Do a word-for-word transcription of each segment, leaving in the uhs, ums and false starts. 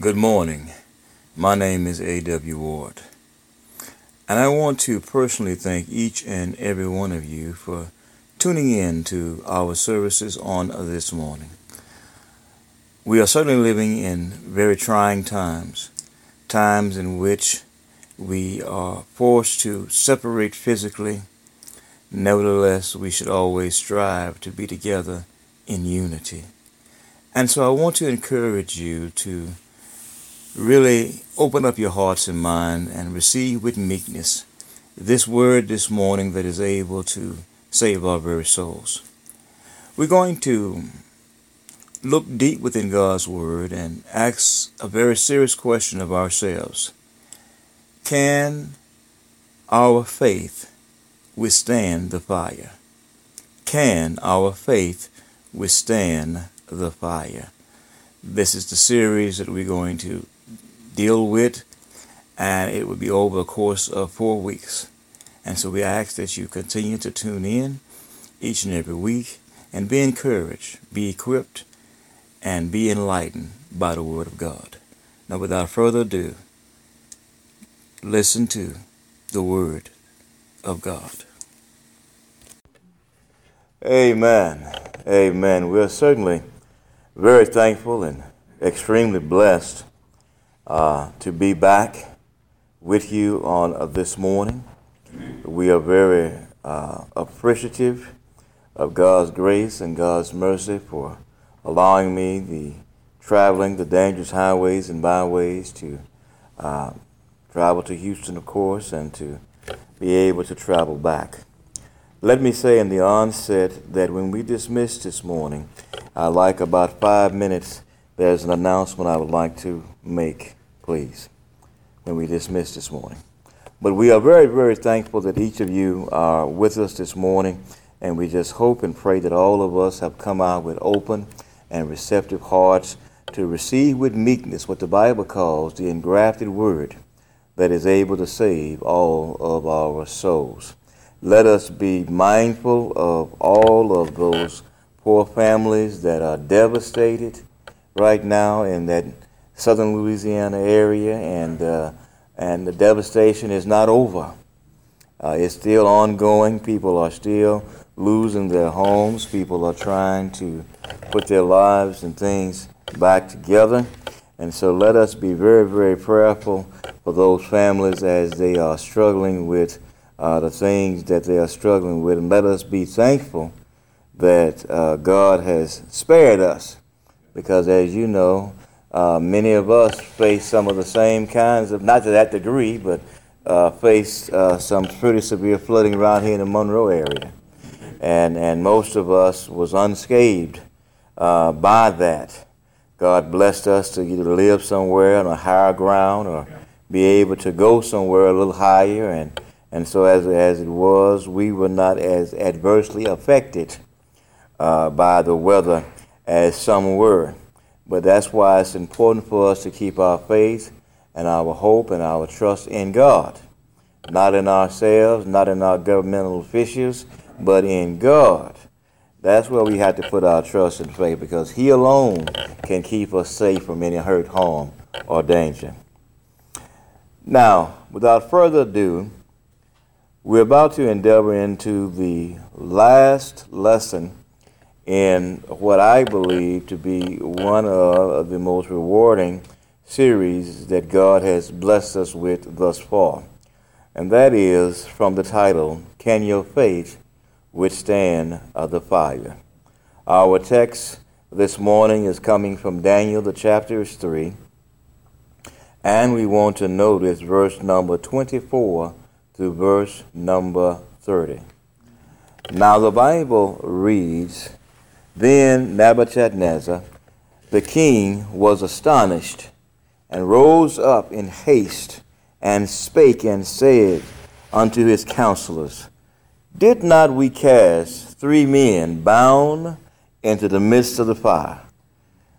Good morning. My name is A W Ward, and I want to personally thank each and every one of you for tuning in to our services on this morning. We are certainly living in very trying times, times in which we are forced to separate physically. Nevertheless, we should always strive to be together in unity. And so I want to encourage you to really open up your hearts and mind and receive with meekness this word this morning that is able to save our very souls. We're going to look deep within God's word and ask a very serious question of ourselves. Can our faith withstand the fire? Can our faith withstand the fire? This is the series that we're going to deal with, and it will be over a course of four weeks. And so we ask that you continue to tune in each and every week and be encouraged, be equipped, and be enlightened by the Word of God. Now, without further ado, listen to the Word of God. Amen. Amen. We're certainly very thankful and extremely blessed Uh, to be back with you on uh, this morning. We are very uh, appreciative of God's grace and God's mercy for allowing me the traveling, the dangerous highways and byways to uh, travel to Houston, of course, and to be able to travel back. Let me say in the onset that when we dismiss this morning, I like about five minutes there's an announcement I would like to make, please, when we dismiss this morning. But we are very, very thankful that each of you are with us this morning, and we just hope and pray that all of us have come out with open and receptive hearts to receive with meekness what the Bible calls the engrafted word that is able to save all of our souls. Let us be mindful of all of those poor families that are devastated right now in that southern Louisiana area, and uh, and the devastation is not over. Uh, it's still ongoing. People are still losing their homes. People are trying to put their lives and things back together. And so let us be very, very prayerful for those families as they are struggling with uh, the things that they are struggling with. And let us be thankful that uh, God has spared us, because as you know, uh, many of us face some of the same kinds of, not to that degree, but uh, face uh, some pretty severe flooding around here in the Monroe area. And and most of us was unscathed uh, by that. God blessed us to either live somewhere on a higher ground or be able to go somewhere a little higher. And, and so as, as it was, we were not as adversely affected uh, by the weather as some were. But that's why it's important for us to keep our faith and our hope and our trust in God, not in ourselves, not in our governmental officials, but in God. That's where we have to put our trust and faith, because He alone can keep us safe from any hurt, harm, or danger. Now, without further ado, we're about to endeavor into the last lesson in what I believe to be one of the most rewarding series that God has blessed us with thus far. And that is from the title, Can Your Faith Withstand the Fire? Our text this morning is coming from Daniel, the chapter is three. And we want to notice verse number twenty-four to verse number thirty. Now the Bible reads, "Then Nabuchadnezzar, the king, was astonished, and rose up in haste, and spake and said unto his counselors, Did not we cast three men bound into the midst of the fire?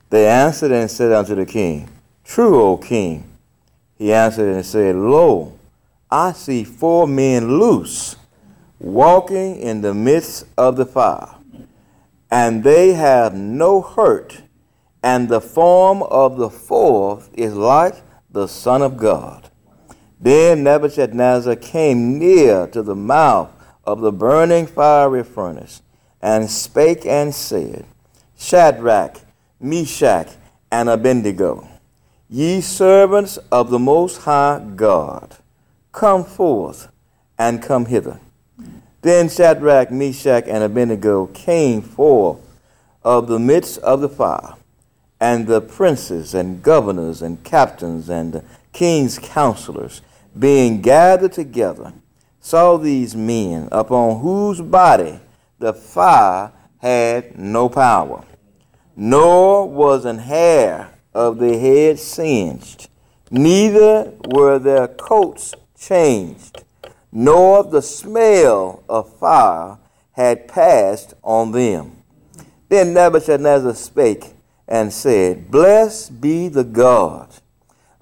They answered and said unto the king, True, O king. He answered and said, Lo, I see four men loose, walking in the midst of the fire, and they have no hurt and the form of the fourth is like the Son of God. Then Nebuchadnezzar came near to the mouth of the burning fiery furnace, and spake and said, Shadrach, Meshach, and Abednego, ye servants of the Most High God, come forth and come hither. Then Shadrach, Meshach, and Abednego came forth of the midst of the fire, and the princes and governors and captains and king's counselors, being gathered together, saw these men upon whose body the fire had no power, nor was an hair of the head singed, neither were their coats changed, nor the smell of fire had passed on them. Then Nebuchadnezzar spake and said, Blessed be the God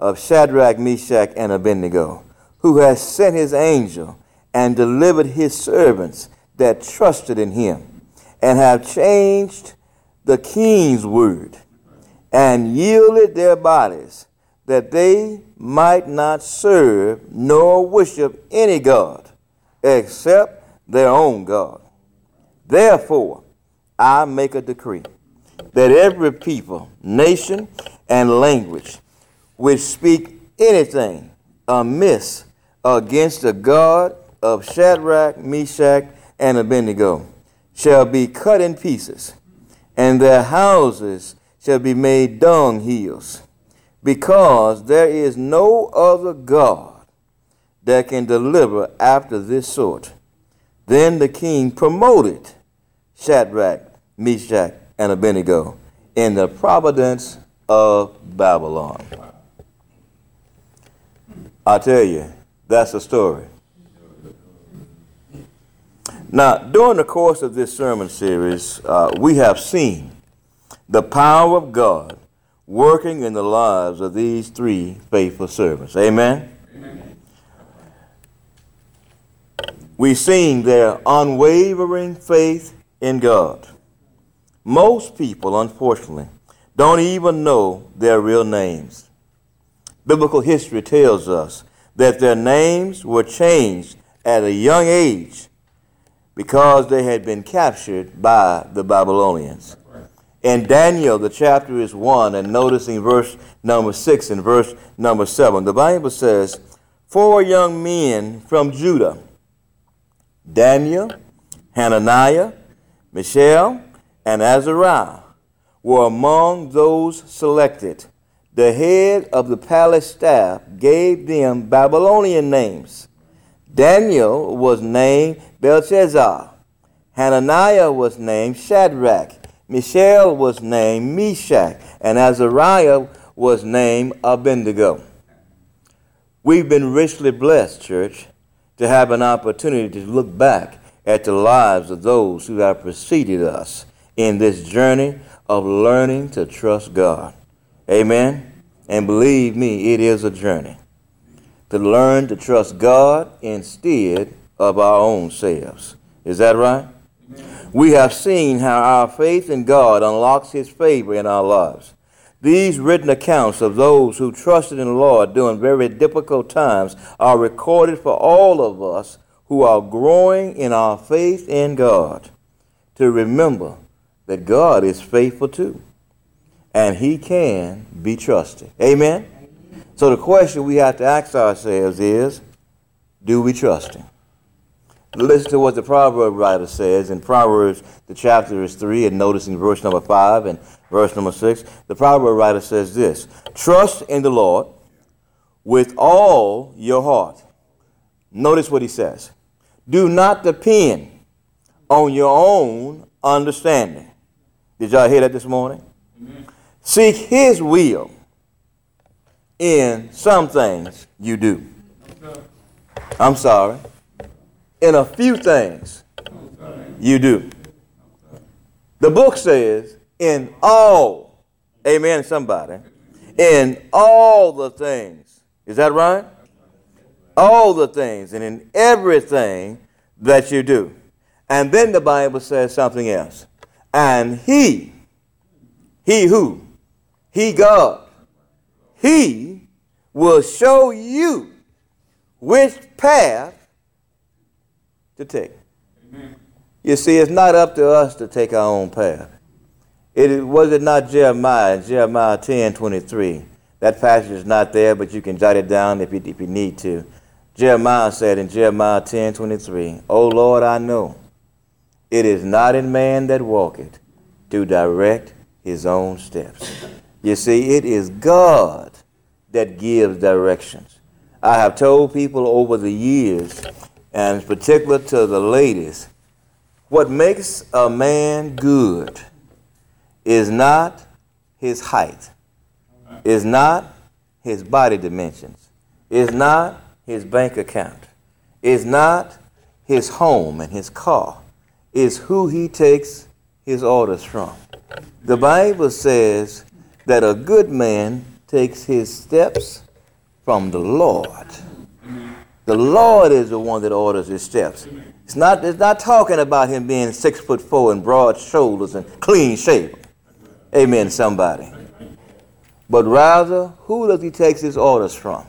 of Shadrach, Meshach, and Abednego, who has sent his angel and delivered his servants that trusted in him, and have changed the king's word, and yielded their bodies, that they might not serve nor worship any god, except their own God. Therefore, I make a decree, that every people, nation, and language which speak anything amiss against the God of Shadrach, Meshach, and Abednego shall be cut in pieces, and their houses shall be made dunghills, because there is no other God that can deliver after this sort. Then the king promoted Shadrach, Meshach, and Abednego in the providence of Babylon. I tell you, that's the story. Now, during the course of this sermon series, uh, we have seen the power of God working in the lives of these three faithful servants. Amen? Amen. We've seen their unwavering faith in God. Most people, unfortunately, don't even know their real names. Biblical history tells us that their names were changed at a young age because they had been captured by the Babylonians. In Daniel, the chapter is one, and noticing verse number six and verse number seven, the Bible says, four young men from Judah, Daniel, Hananiah, Mishael, and Azariah, were among those selected. The head of the palace staff gave them Babylonian names. Daniel was named Belshazzar. Hananiah was named Shadrach. Mishael was named Meshach. And Azariah was named Abednego. We've been richly blessed, church, to have an opportunity to look back at the lives of those who have preceded us in this journey of learning to trust God. Amen? And believe me, it is a journey to learn to trust God instead of our own selves. Is that right? Amen. We have seen how our faith in God unlocks his favor in our lives. These written accounts of those who trusted in the Lord during very difficult times are recorded for all of us who are growing in our faith in God, to remember that God is faithful too, and he can be trusted. Amen? Amen? So the question we have to ask ourselves is, do we trust him? Listen to what the proverb writer says in Proverbs, the chapter is three, and notice in verse number five and verse number six, the proverb writer says this, trust in the Lord with all your heart. Notice what he says. Do not depend on your own understanding. Did y'all hear that this morning? Amen. Seek his will in some things you do. I'm sorry. In a few things you do. The book says in all. Amen, somebody. In all the things. Is that right? All the things and in everything that you do. And then the Bible says something else. And he, he who He God. He will show you which path to take. Amen. You see, it's not up to us to take our own path. It was it not Jeremiah, Jeremiah ten twenty-three. That passage is not there, but you can jot it down if you, if you need to. Jeremiah said in Jeremiah ten twenty-three, O Lord, I know it is not in man that walketh to direct his own steps. You see, it is God that gives directions. I have told people over the years, and in particular to the ladies, what makes a man good is not his height, is not his body dimensions, is not his bank account, is not his home and his car, is who he takes his orders from. The Bible says that a good man takes his steps from the Lord. The Lord is the one that orders his steps. It's not, it's not talking about him being six foot four and broad shoulders and clean shaven. Amen, somebody. But rather, who does he take his orders from?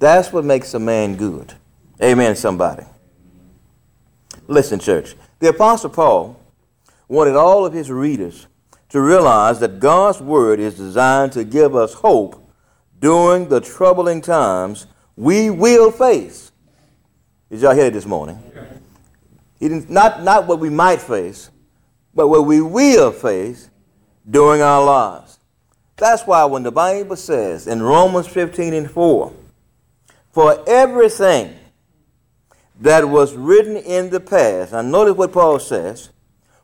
That's what makes a man good. Amen, somebody. Listen, church. The Apostle Paul wanted all of his readers to realize that God's word is designed to give us hope during the troubling times we will face. Did y'all hear it this morning? He didn't, not, not what we might face, but what we will face during our lives. That's why when the Bible says in Romans fifteen and four, for everything that was written in the past, and notice what Paul says,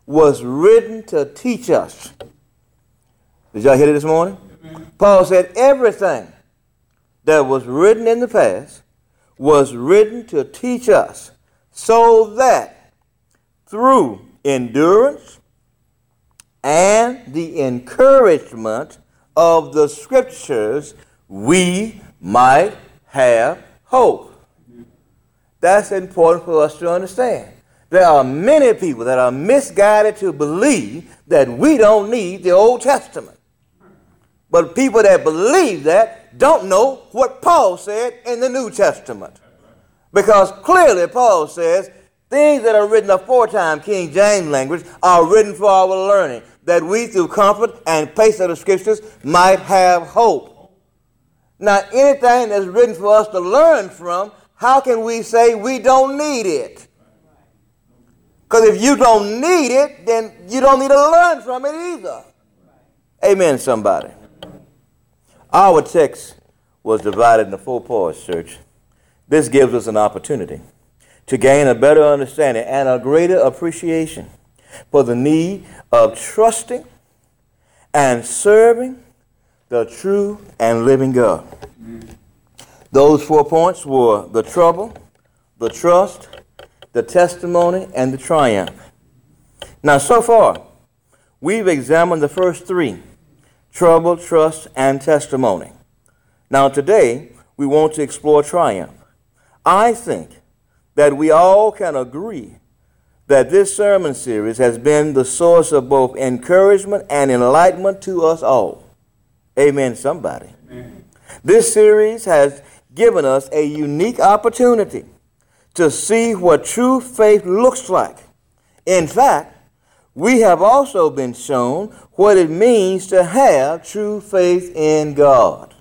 was written to teach us. Did y'all hear it this morning? Amen. Paul said everything that was written in the past was written to teach us, so that through endurance and the encouragement of the scriptures, we might have hope. That's important for us to understand. There are many people that are misguided to believe that we don't need the Old Testament. But people that believe that don't know what Paul said in the New Testament. Because clearly Paul says things that are written aforetime King James language are written for our learning, that we through comfort and patience of the scriptures might have hope. Now, anything that's written for us to learn from, how can we say we don't need it? Because if you don't need it, then you don't need to learn from it either. Amen, somebody. Our text was divided into four parts, church. This gives us an opportunity to gain a better understanding and a greater appreciation for the need of trusting and serving the true and living God. Those four points were the trouble, the trust, the testimony, and the triumph. Now, so far, we've examined the first three, trouble, trust, and testimony. Now, today, we want to explore triumph. I think that we all can agree that this sermon series has been the source of both encouragement and enlightenment to us all. Amen, somebody. Amen. This series has given us a unique opportunity to see what true faith looks like. In fact, we have also been shown what it means to have true faith in God.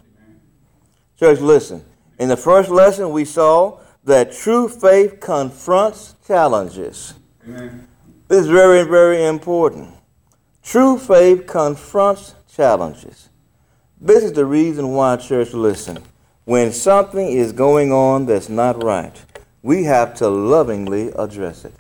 Church, listen. In the first lesson, we saw that true faith confronts challenges. Amen. This is very, very important. True faith confronts challenges. This is the reason why, church, listen, when something is going on that's not right, we have to lovingly address it.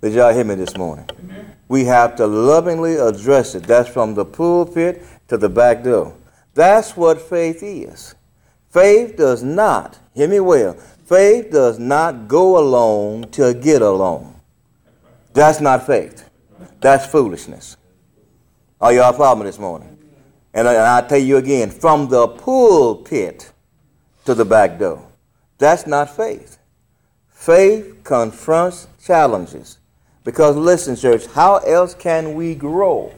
Did y'all hear me this morning? Amen. We have to lovingly address it. That's from the pulpit to the back door. That's what faith is. Faith does not, hear me well, faith does not go alone to get along. That's not faith. That's foolishness. Are y'all following me this morning? And I'll tell you again, from the pulpit to the back door. That's not faith. Faith confronts challenges. Because listen, church, how else can we grow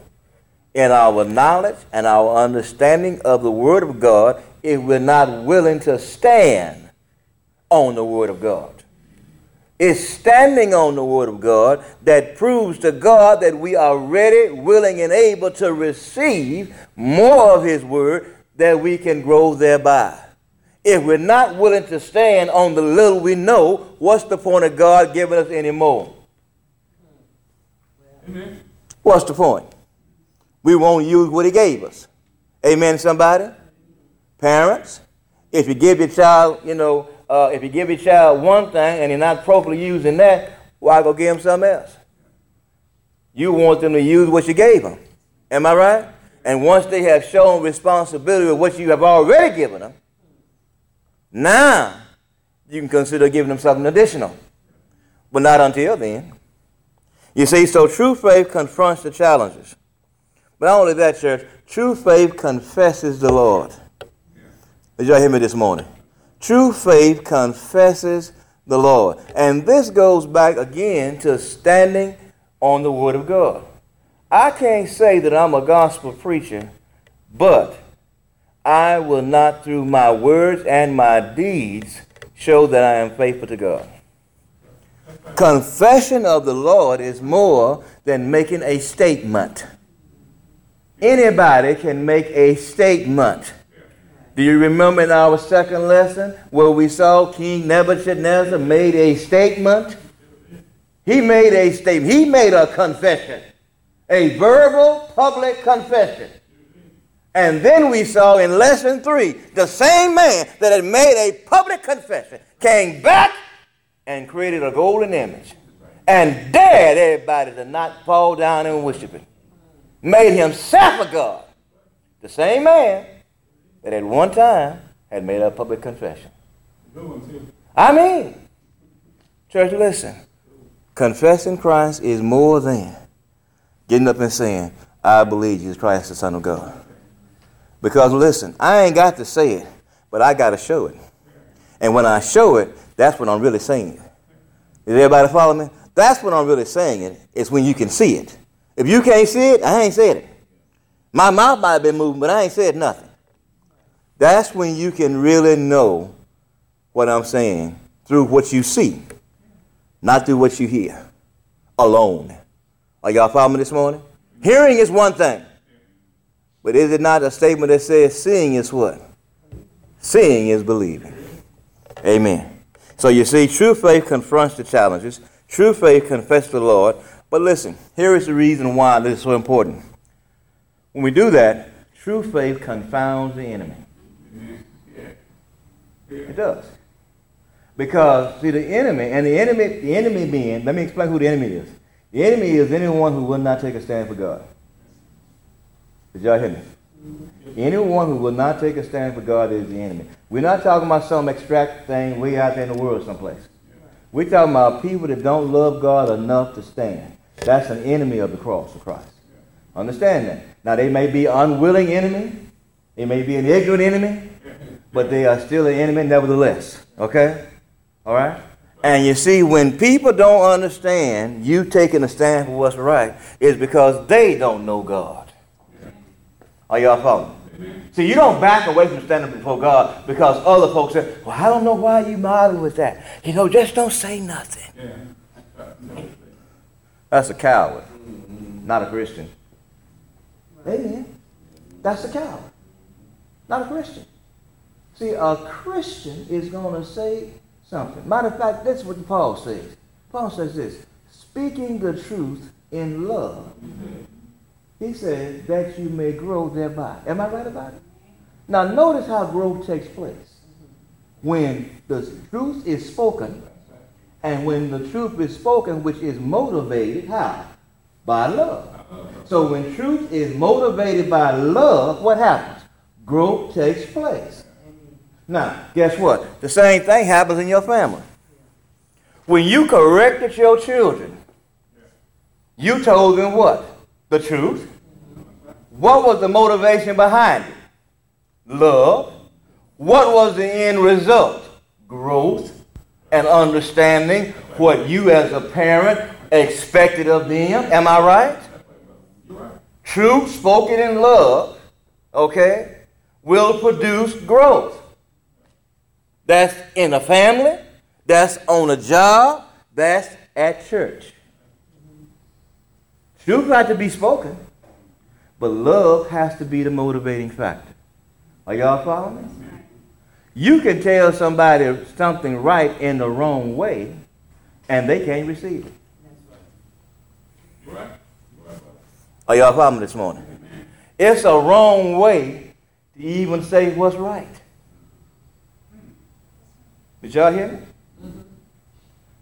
in our knowledge and our understanding of the Word of God if we're not willing to stand on the Word of God. It's standing on the Word of God that proves to God that we are ready, willing, and able to receive more of His Word that we can grow thereby. If we're not willing to stand on the little we know, what's the point of God giving us any more? Amen. What's the point? We won't use what He gave us. Amen, somebody? Parents, if you give your child, you know, uh, if you give your child one thing and you're not properly using that, why go give him something else? You want them to use what you gave them. Am I right? And once they have shown responsibility of what you have already given them, now you can consider giving them something additional. But not until then. You see, so true faith confronts the challenges. But not only that, church, true faith confesses the Lord. Did y'all hear me this morning? True faith confesses the Lord. And this goes back again to standing on the Word of God. I can't say that I'm a gospel preacher, but I will not through my words and my deeds show that I am faithful to God. Confession of the Lord is more than making a statement. Anybody can make a statement. Do you remember in our second lesson where we saw King Nebuchadnezzar made a statement? He made a statement. He made a confession, a verbal public confession. And then we saw in lesson three, the same man that had made a public confession came back and created a golden image and dared everybody to not fall down and worship it. Made himself a god. The same man that at one time had made a public confession. I mean, church, listen. Confessing Christ is more than getting up and saying, I believe Jesus Christ, the Son of God. Because listen, I ain't got to say it, but I got to show it. And when I show it, that's when I'm really saying it. Is everybody follow me? That's when I'm really saying it. It's when you can see it. If you can't see it, I ain't said it. My mouth might have been moving, but I ain't said nothing. That's when you can really know what I'm saying through what you see, not through what you hear alone. Are y'all following me this morning? Hearing is one thing. But is it not a statement that says seeing is what? Seeing is believing. Amen. So you see, true faith confronts the challenges. True faith confesses the Lord. But listen, here is the reason why this is so important. When we do that, true faith confounds the enemy. It does. Because, see, the enemy, and the enemy, the enemy being, let me explain who the enemy is. The enemy is anyone who will not take a stand for God. Did y'all hear me? Anyone who will not take a stand for God is the enemy. We're not talking about some abstract thing way out there in the world someplace. We're talking about people that don't love God enough to stand. That's an enemy of the cross of Christ. Understand that. Now, they may be an unwilling enemy. They may be an ignorant enemy. But they are still an enemy nevertheless. Okay? All right? And you see, when people don't understand you taking a stand for what's right, it's because they don't know God. Are y'all following? Amen. See, you don't back away from standing before God because other folks say, well, I don't know why you modeling with that. You know, just don't say nothing. Yeah. That's a coward, not a Christian. Right. Amen. That's a coward, not a Christian. See, a Christian is going to say something. Matter of fact, that's what Paul says. Paul says this, speaking the truth in love. Mm-hmm. He says, that you may grow thereby. Am I right about it? Now, notice how growth takes place. When the truth is spoken, and when the truth is spoken, which is motivated, how? By love. So when truth is motivated by love, what happens? Growth takes place. Now, guess what? The same thing happens in your family. When you corrected your children, you told them what? The truth. What was the motivation behind it? Love. What was the end result? Growth and understanding what you as a parent expected of them. Am I right? Truth spoken in love, okay, will produce growth. That's in a family, that's on a job, that's at church. Truth got to be spoken, but love has to be the motivating factor. Are y'all following me? You can tell somebody something right in the wrong way, and they can't receive it. That's right. Right. Are y'all following this morning? Amen. It's a wrong way to even say what's right. Did y'all hear me? Mm-hmm.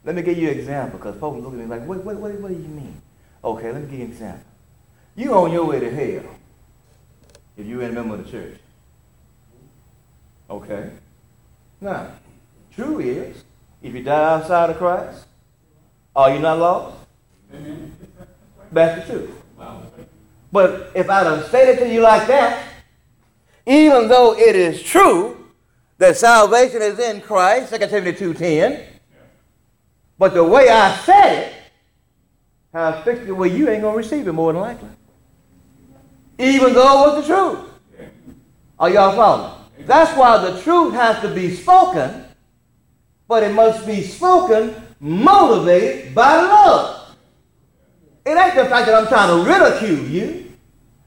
Let me give you an example, because folks look at me like, what, what, what, what do you mean? Okay, let me give you an example. You on your way to hell if you ain't a member of the church. Okay? Now, true is, if you die outside of Christ, are you not lost? Mm-hmm. That's the truth. Wow. But if I done said it to you like that, even though it is true that salvation is in Christ, Second Timothy two ten, yeah. But the way I said it, how I fixed it, well, you ain't going to receive it more than likely. Even though it was the truth. Yeah. Are y'all following? Yeah. That's why the truth has to be spoken, but it must be spoken motivated by love. It ain't the fact that I'm trying to ridicule you.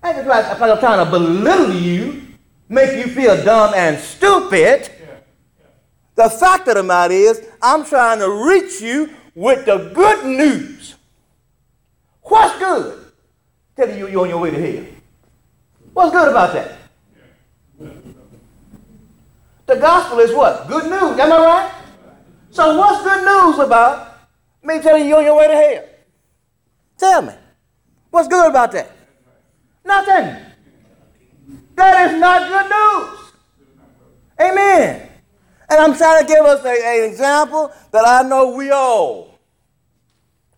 It ain't the fact that I'm trying to belittle you, make you feel dumb and stupid. Yeah. Yeah. The fact of the matter is, I'm trying to reach you with the good news. What's good? Tell you you're on your way to hell. What's good about that? Yeah. Yeah. The gospel is what? Good news. Am I right? So what's good news about me telling you you're on your way to hell? Tell me, what's good about that? Nothing. That is not good news. Amen. And I'm trying to give us a, an example that I know we all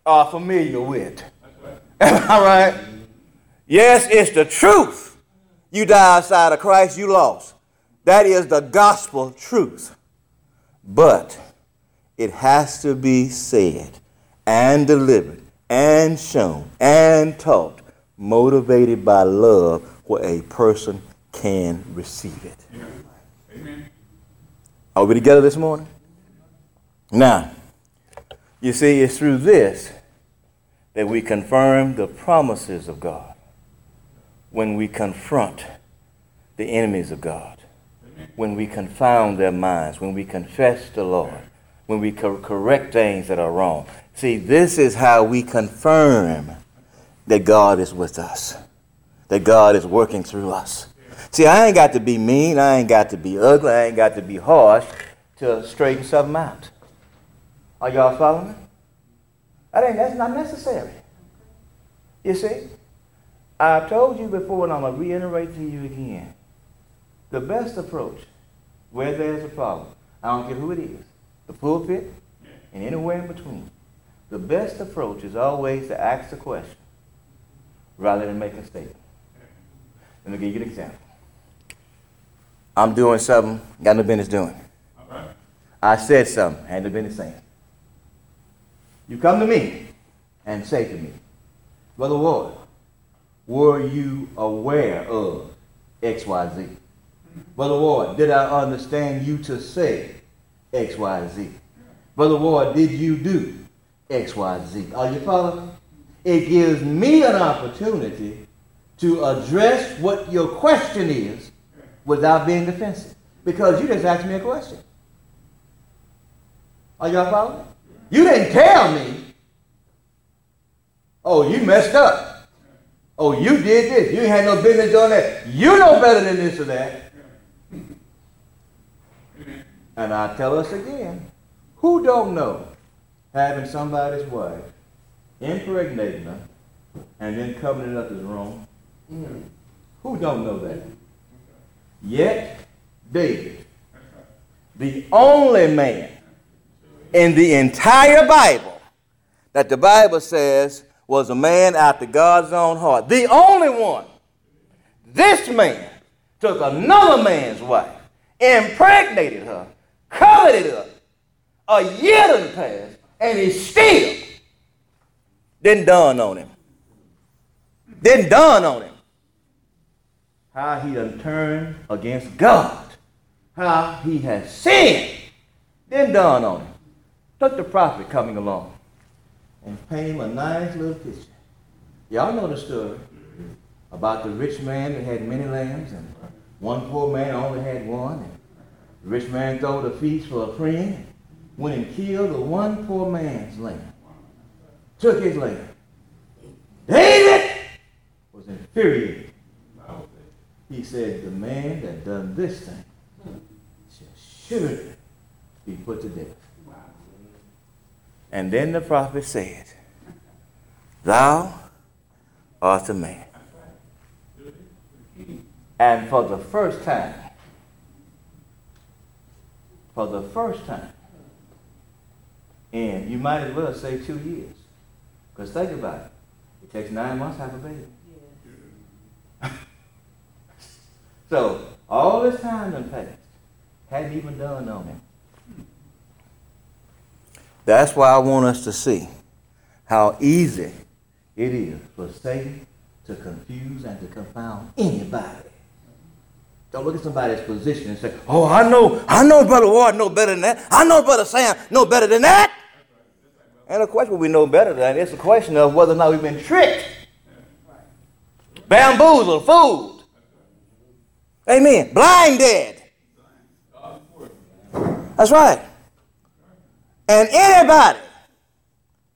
are familiar with. Am I right? Yes, it's the truth. You die outside of Christ, you lost. That is the gospel truth. But it has to be said and delivered and shown, and taught, motivated by love, where a person can receive it. Amen. Amen. Are we together this morning? Now, you see, it's through this that we confirm the promises of God when we confront the enemies of God, Amen. When we confound their minds, when we confess the Lord, when we co- correct things that are wrong. See, this is how we confirm that God is with us, that God is working through us. See, I ain't got to be mean, I ain't got to be ugly, I ain't got to be harsh to straighten something out. Are y'all following me? That ain't, that's not necessary. You see, I've told you before, and I'm going to reiterate to you again. The best approach, where there's a problem, I don't care who it is, the pulpit, and anywhere in between, the best approach is always to ask the question rather than make a statement. Let me give you an example. I'm doing something, got no business doing. All right. I said something, had no business saying. You come to me and say to me, Brother Ward, were you aware of X Y Z? Brother Ward, did I understand you to say X Y Z? Brother Ward, did you do X, Y, Z? Are you following? It gives me an opportunity to address what your question is without being defensive. Because you just asked me a question. Are y'all following? You didn't tell me, oh, you messed up. Oh, you did this. You ain't had no business doing that. You know better than this or that. And I tell us again, who don't know having somebody's wife, impregnating her, and then covering it up is wrong? Mm. Who don't know that? Yet, David, the only man in the entire Bible that the Bible says was a man after God's own heart, the only one, this man took another man's wife, impregnated her, covered it up, a year done passed, and he still didn't dawn on him. Then done on him. How he done turned against God. How he has sinned. Then done on him. Took the prophet coming along and painted him a nice little picture. Y'all know the story about the rich man that had many lambs and one poor man only had one. And the rich man threw the feast for a friend, went and killed the one poor man's lamb. Took his lamb. David was infuriated. He said, the man that done this thing shall surely be put to death. And then the prophet said, thou art a man. And for the first time, for the first time, and you might as well say two years, because think about it. It takes nine months to have a baby. Yeah. So all this time done passed, hadn't even done on him. That's why I want us to see how easy it is for Satan to confuse and to confound anybody. Don't look at somebody's position and say, oh, I know, I know Brother Ward know better than that. I know Brother Sam know better than that. And of course, we know better than that. It's a question of whether or not we've been tricked, bamboozled, fooled. Amen. Blinded. That's right. And anybody,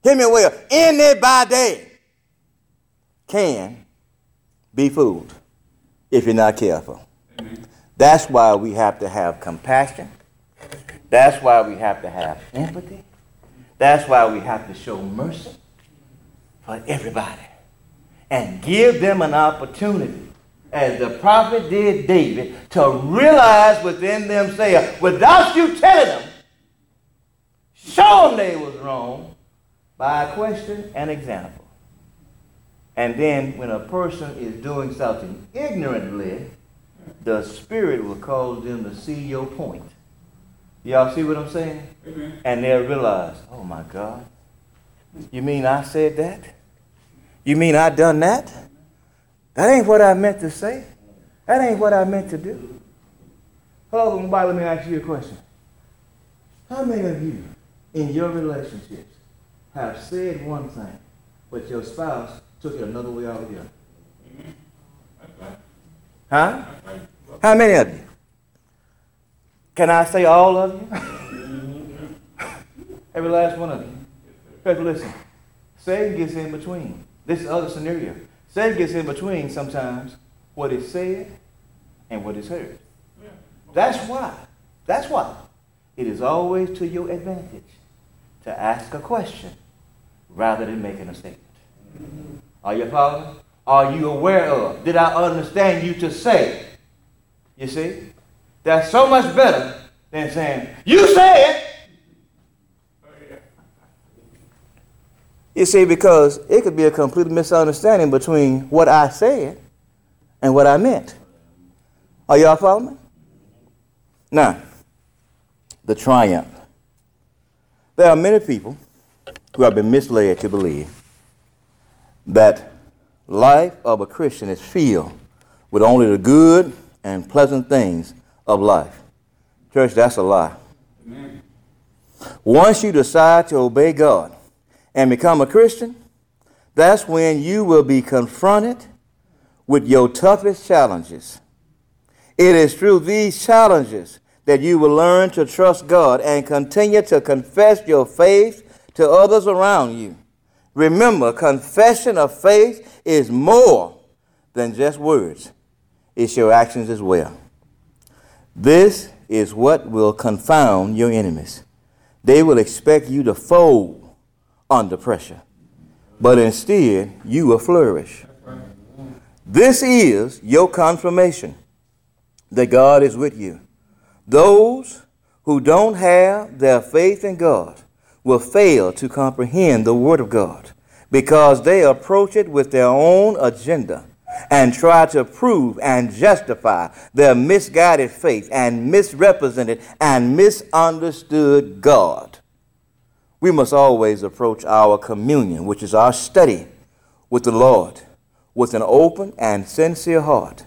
hear me well, anybody can be fooled if you're not careful. That's why we have to have compassion. That's why we have to have empathy. That's why we have to show mercy for everybody and give them an opportunity, as the prophet did David, to realize within themselves, without you telling them, show them they was wrong by a question and example. And then when a person is doing something ignorantly, the Spirit will cause them to see your point. Y'all see what I'm saying? Amen. And they'll realize, oh my God, you mean I said that? You mean I done that? That ain't what I meant to say. That ain't what I meant to do. Hello, everybody, let me ask you a question. How many of you in your relationships have said one thing, but your spouse took it another way altogether? Amen. Huh? How many of you? Can I say all of you? Every last one of you. Because listen, Satan gets in between. This is other scenario. Satan gets in between sometimes what is said and what is heard. That's why. That's why. It is always to your advantage to ask a question rather than making a statement. Are you following? Are you aware of? Did I understand you to say? You see? That's so much better than saying, you said. Oh, yeah. You see, because it could be a complete misunderstanding between what I said and what I meant. Are y'all following me? Now, the triumph. There are many people who have been misled to believe that life of a Christian is filled with only the good and pleasant things of life. Church, that's a lie. Amen. Once you decide to obey God and become a Christian, that's when you will be confronted with your toughest challenges. It is through these challenges that you will learn to trust God and continue to confess your faith to others around you. Remember, confession of faith is more than just words. It's your actions as well. This is what will confound your enemies. They will expect you to fold under pressure, but instead you will flourish. This is your confirmation that God is with you. Those who don't have their faith in God will fail to comprehend the Word of God because they approach it with their own agenda and try to prove and justify their misguided faith and misrepresented and misunderstood God. We must always approach our communion, which is our study with the Lord, with an open and sincere heart.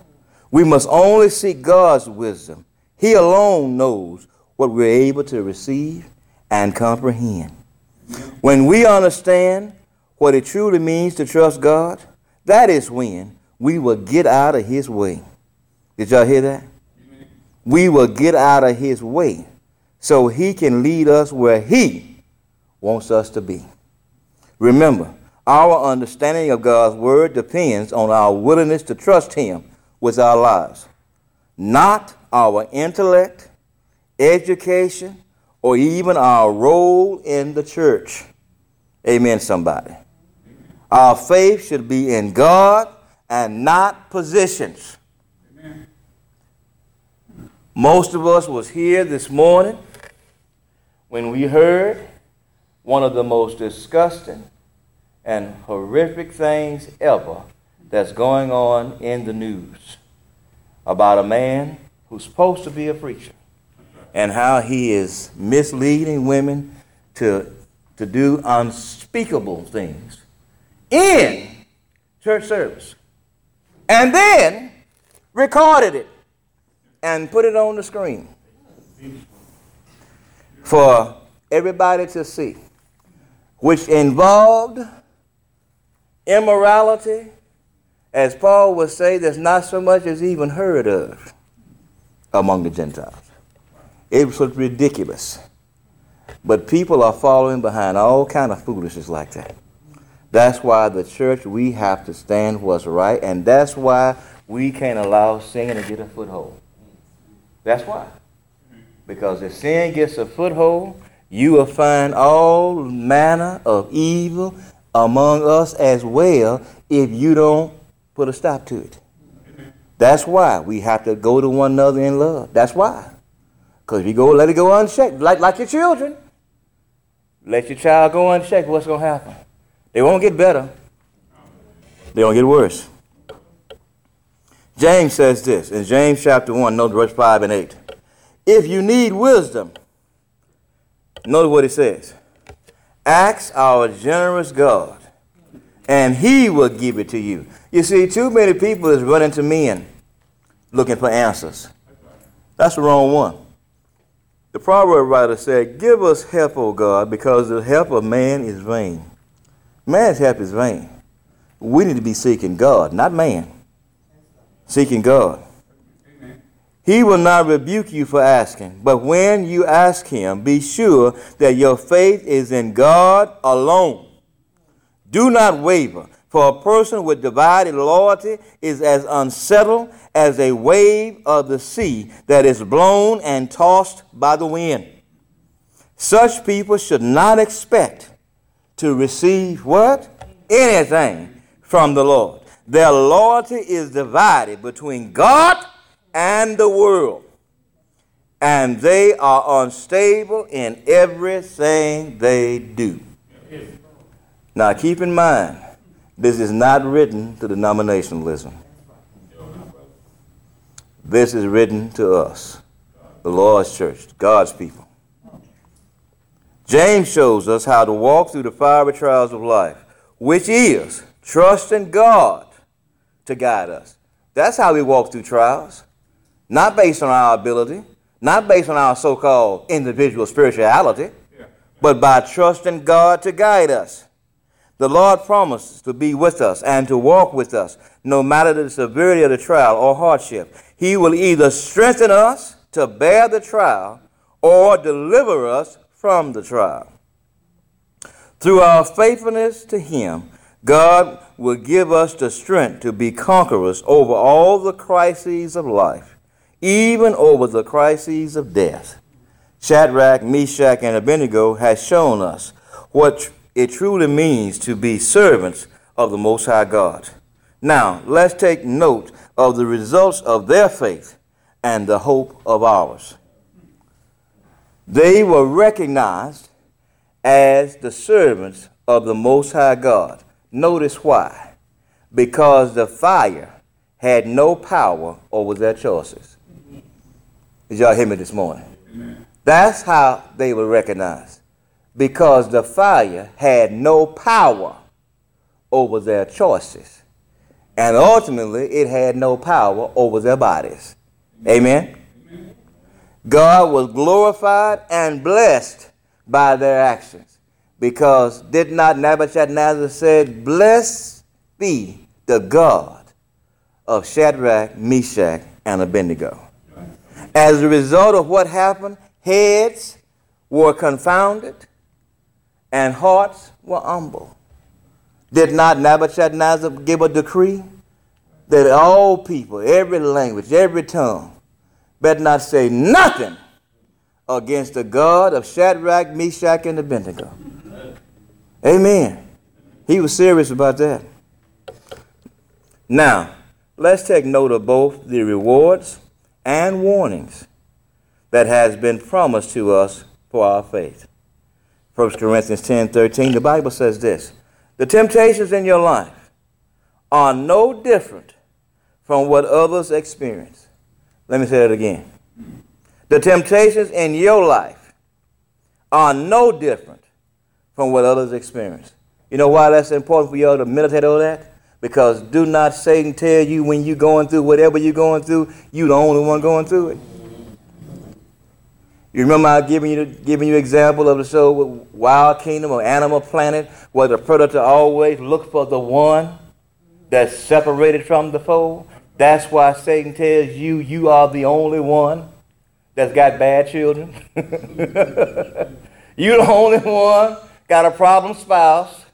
We must only seek God's wisdom. He alone knows what we're able to receive and comprehend. When we understand what it truly means to trust God, that is when we will get out of his way. Did y'all hear that? Amen. We will get out of his way so he can lead us where he wants us to be. Remember, our understanding of God's word depends on our willingness to trust him with our lives, not our intellect, education, or even our role in the church. Amen, somebody. Our faith should be in God and not positions. Amen. Most of us was here this morning when we heard one of the most disgusting and horrific things ever that's going on in the news about a man who's supposed to be a preacher and how he is misleading women to, to do unspeakable things in church service, and then recorded it and put it on the screen for everybody to see, which involved immorality, as Paul would say, that's not so much as even heard of among the Gentiles. It was ridiculous. But people are following behind all kind of foolishness like that. That's why the church, we have to stand what's right, and that's why we can't allow sin to get a foothold. That's why. Because if sin gets a foothold, you will find all manner of evil among us as well if you don't put a stop to it. That's why we have to go to one another in love. That's why. Because if you go, let it go unchecked, like, like your children. Let your child go unchecked, what's going to happen? They won't get better. They won't get worse. James says this in James chapter one, note verse five and eight. If you need wisdom, notice what it says. Ask our generous God, and he will give it to you. You see, too many people is running to men looking for answers. That's the wrong one. The proverb writer said, give us help, O God, because the help of man is vain. Man's help is vain. We need to be seeking God, not man. Seeking God. Amen. He will not rebuke you for asking, but when you ask him, be sure that your faith is in God alone. Do not waver, for a person with divided loyalty is as unsettled as a wave of the sea that is blown and tossed by the wind. Such people should not expect to receive what? Anything from the Lord. Their loyalty is divided between God and the world, and they are unstable in everything they do. Now keep in mind, this is not written to denominationalism. This is written to us, the Lord's church, God's people. James shows us how to walk through the fiery trials of life, which is trusting God to guide us. That's how we walk through trials, not based on our ability, not based on our so-called individual spirituality, but by trusting God to guide us. The Lord promises to be with us and to walk with us, no matter the severity of the trial or hardship. He will either strengthen us to bear the trial or deliver us from the trial. Through our faithfulness to him, God will give us the strength to be conquerors over all the crises of life, even over the crises of death. Shadrach, Meshach, and Abednego has shown us what it truly means to be servants of the Most High God. Now, let's take note of the results of their faith and the hope of ours. They were recognized as the servants of the Most High God. Notice why. Because the fire had no power over their choices. Did y'all hear me this morning? Amen. That's how they were recognized. Because the fire had no power over their choices. And ultimately, it had no power over their bodies. Amen? Amen. God was glorified and blessed by their actions. Because did not Nebuchadnezzar say, "Blessed be the God of Shadrach, Meshach, and Abednego." As a result of what happened, heads were confounded and hearts were humble. Did not Nebuchadnezzar give a decree that all people, every language, every tongue, better not say nothing against the God of Shadrach, Meshach, and Abednego? Amen. He was serious about that. Now, let's take note of both the rewards and warnings that has been promised to us for our faith. First Corinthians ten thirteen, the Bible says this: "The temptations in your life are no different from what others experience." Let me say it again. The temptations in your life are no different from what others experience. You know why that's important for y'all to meditate on that? Because do not Satan tell you when you're going through whatever you're going through, you're the only one going through it? You remember I giving you giving you example of the show with Wild Kingdom or Animal Planet, where the predator always looks for the one that's separated from the fold. That's why Satan tells you you are the only one that's got bad children. You the only one got a problem spouse.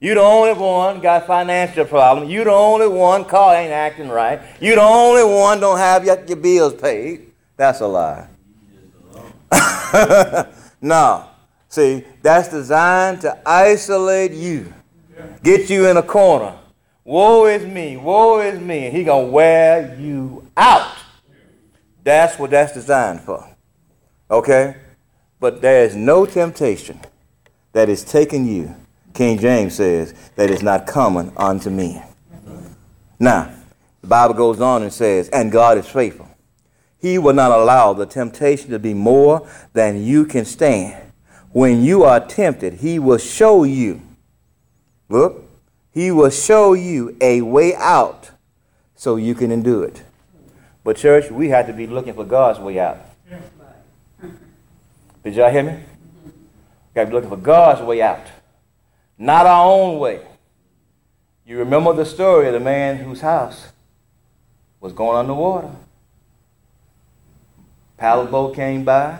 You the only one got financial problem. You the only one car ain't acting right. You the only one don't have your, your bills paid. That's a lie. No. See, that's designed to isolate you. Get you in a corner. Woe is me. Woe is me. He gonna wear you out. That's what that's designed for. Okay? But there is no temptation that is taking you, King James says, that is not common unto men. Now, the Bible goes on and says, "And God is faithful. He will not allow the temptation to be more than you can stand. When you are tempted, he will show you," look, "he will show you a way out so you can endure it." But church, we have to be looking for God's way out. Did y'all hear me? We got to be looking for God's way out, not our own way. You remember the story of the man whose house was going underwater. Pilot boat came by.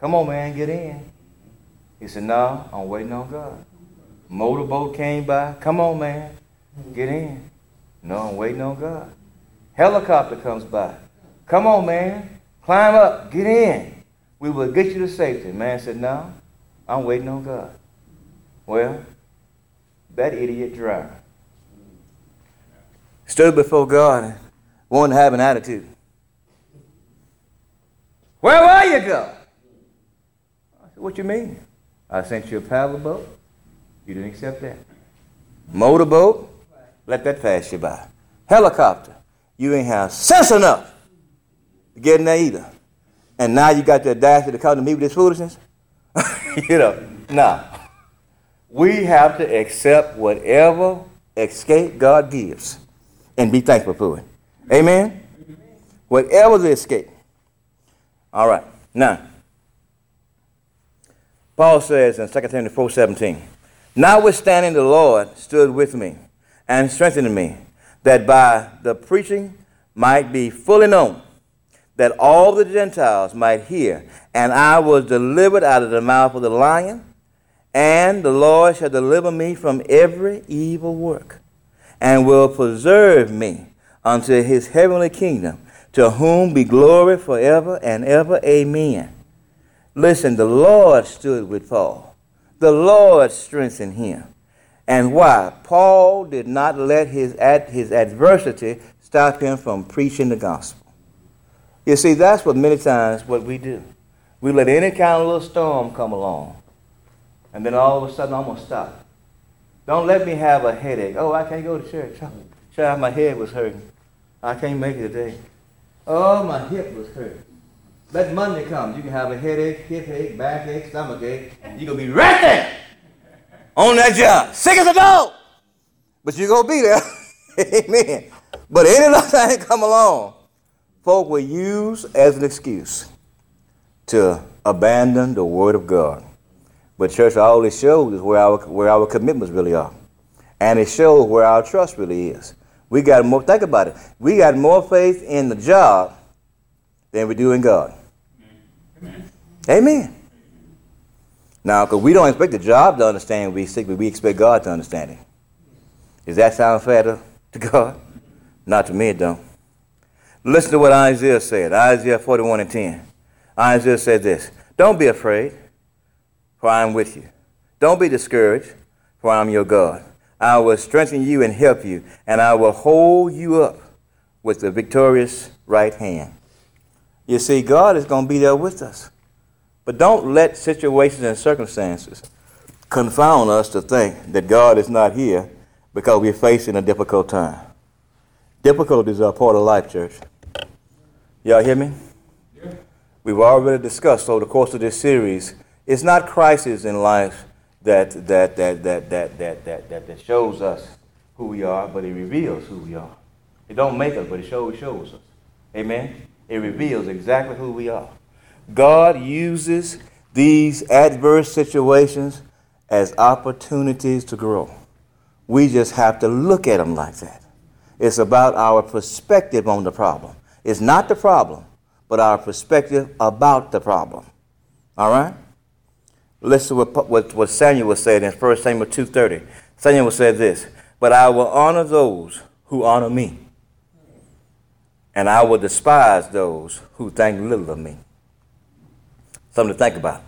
"Come on, man, get in." He said, "No, I'm waiting on God." Motorboat came by. "Come on, man, get in." "No, I'm waiting on God." Helicopter comes by. "Come on, man, climb up, get in. We will get you to safety." Man said, "No, I'm waiting on God." Well, that idiot driver stood before God and wanted to have an attitude. "Where were you, God?" I said, "What you mean? I sent you a paddle boat. You didn't accept that. Motorboat, let that pass you by. Helicopter, you ain't have sense enough to get in there either. And now you got the audacity to come to me with this foolishness?" You know, nah. We have to accept whatever escape God gives and be thankful for it. Amen? Amen. Whatever the escape. All right, now, Paul says in Second Timothy four seventeen, "Notwithstanding the Lord stood with me and strengthened me, that by the preaching might be fully known, that all the Gentiles might hear. And I was delivered out of the mouth of the lion, and the Lord shall deliver me from every evil work, and will preserve me unto his heavenly kingdom, to whom be glory forever and ever. Amen." Listen, the Lord stood with Paul. The Lord strengthened him. And why? Paul did not let his ad- his adversity stop him from preaching the gospel. You see, that's what many times what we do. We let any kind of little storm come along, and then all of a sudden, I'm going to stop. Don't let me have a headache. "Oh, I can't go to church. Child, my head was hurting. I can't make it today. Oh, my hip was hurt." Let Monday come. You can have a headache, hip ache, back ache, stomach ache. You're going to be right there on that job. Sick as a dog. But you're going to be there. Amen. But any of those things come along, folk will use as an excuse to abandon the word of God. But church, all it shows is where our where our commitments really are. And it shows where our trust really is. We got more, think about it. We got more faith in the job than we do in God. Amen. Amen. Now, because we don't expect the job to understand we sick, but we expect God to understand it. Does that sound fair to, to God? Not to me, it don't. Listen to what Isaiah said. Isaiah forty-one and ten. Isaiah said this. Don't be afraid, for I am with you. Don't be discouraged, for I am your God. I will strengthen you and help you, and I will hold you up with the victorious right hand. You see, God is going to be there with us. But don't let situations and circumstances confound us to think that God is not here because we're facing a difficult time. Difficulties are part of life, church. Y'all hear me? Yeah. We've already discussed over the course of this series, it's not crisis in life that that that that that that that that that shows us who we are, but it reveals who we are. It don't make us, but it shows shows us. Amen. It reveals exactly who we are. God uses these adverse situations as opportunities to grow. We just have to look at them like that. It's about our perspective on the problem. It's not the problem, but our perspective about the problem. All right? Listen to what, what, what Samuel said in First Samuel two thirty. Samuel said this, but I will honor those who honor me, and I will despise those who think little of me. Something to think about.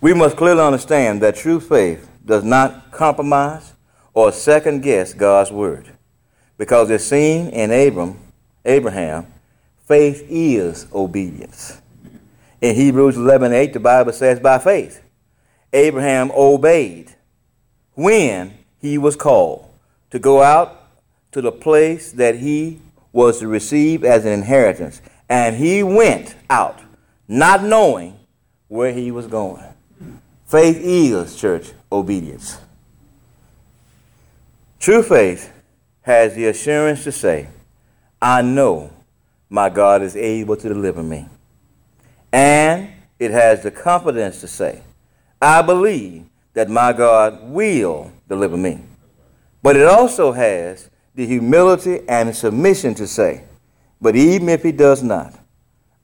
We must clearly understand that true faith does not compromise or second-guess God's word. Because it's seen in Abram, Abraham, faith is obedience. In Hebrews eleven eight, the Bible says, by faith, Abraham obeyed when he was called to go out to the place that he was to receive as an inheritance. And he went out, not knowing where he was going. Faith is, church, obedience. True faith has the assurance to say, I know my God is able to deliver me. And it has the confidence to say, I believe that my God will deliver me. But it also has the humility and submission to say, but even if he does not,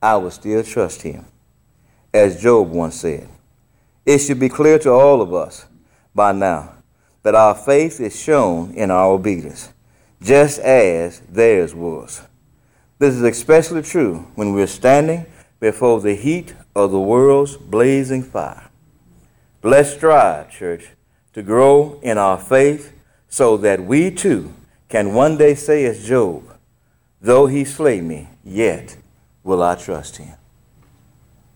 I will still trust him. As Job once said, it should be clear to all of us by now that our faith is shown in our obedience, just as theirs was. This is especially true when we're standing before the heat of the world's blazing fire. Let's strive, church, to grow in our faith so that we too can one day say as Job, though he slay me, yet will I trust him.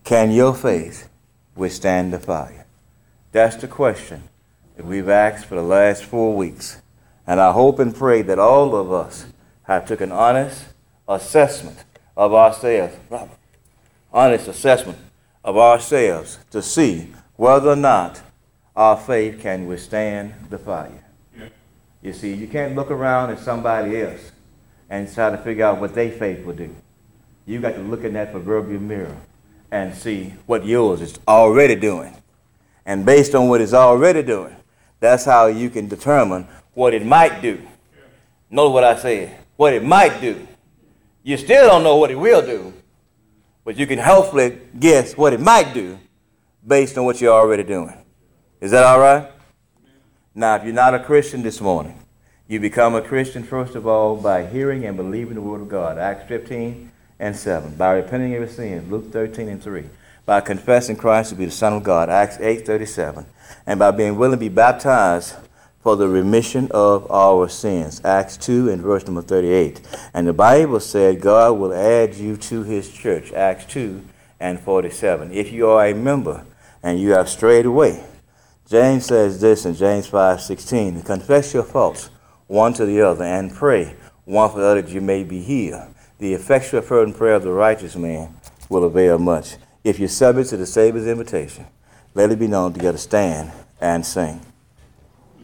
Can your faith withstand the fire? That's the question that we've asked for the last four weeks. And I hope and pray that all of us have took an honest assessment of ourselves, honest assessment of ourselves to see whether or not our faith can withstand the fire. Yeah. You see, you can't look around at somebody else and try to figure out what their faith will do. You got to look in that proverbial mirror and see what yours is already doing. And based on what it's already doing, that's how you can determine what it might do. Notice what I said. What it might do. You still don't know what it will do, but you can hopefully guess what it might do based on what you're already doing. Is that all right? Now, if you're not a Christian this morning, you become a Christian, first of all, by hearing and believing the word of God. Acts fifteen and seven. By repenting of your sins. Luke thirteen and three. By confessing Christ to be the Son of God. Acts eight thirty-seven. And by being willing to be baptized for the remission of our sins. Acts two and verse number thirty-eight. And the Bible said God will add you to his church. Acts two and forty-seven. If you are a member and you have strayed away, James says this in James five sixteen, confess your faults one to the other and pray one for the other that you may be healed. The effectual fervent prayer of the righteous man will avail much. If you're subject to the Savior's invitation, let it be known to get a stand and sing.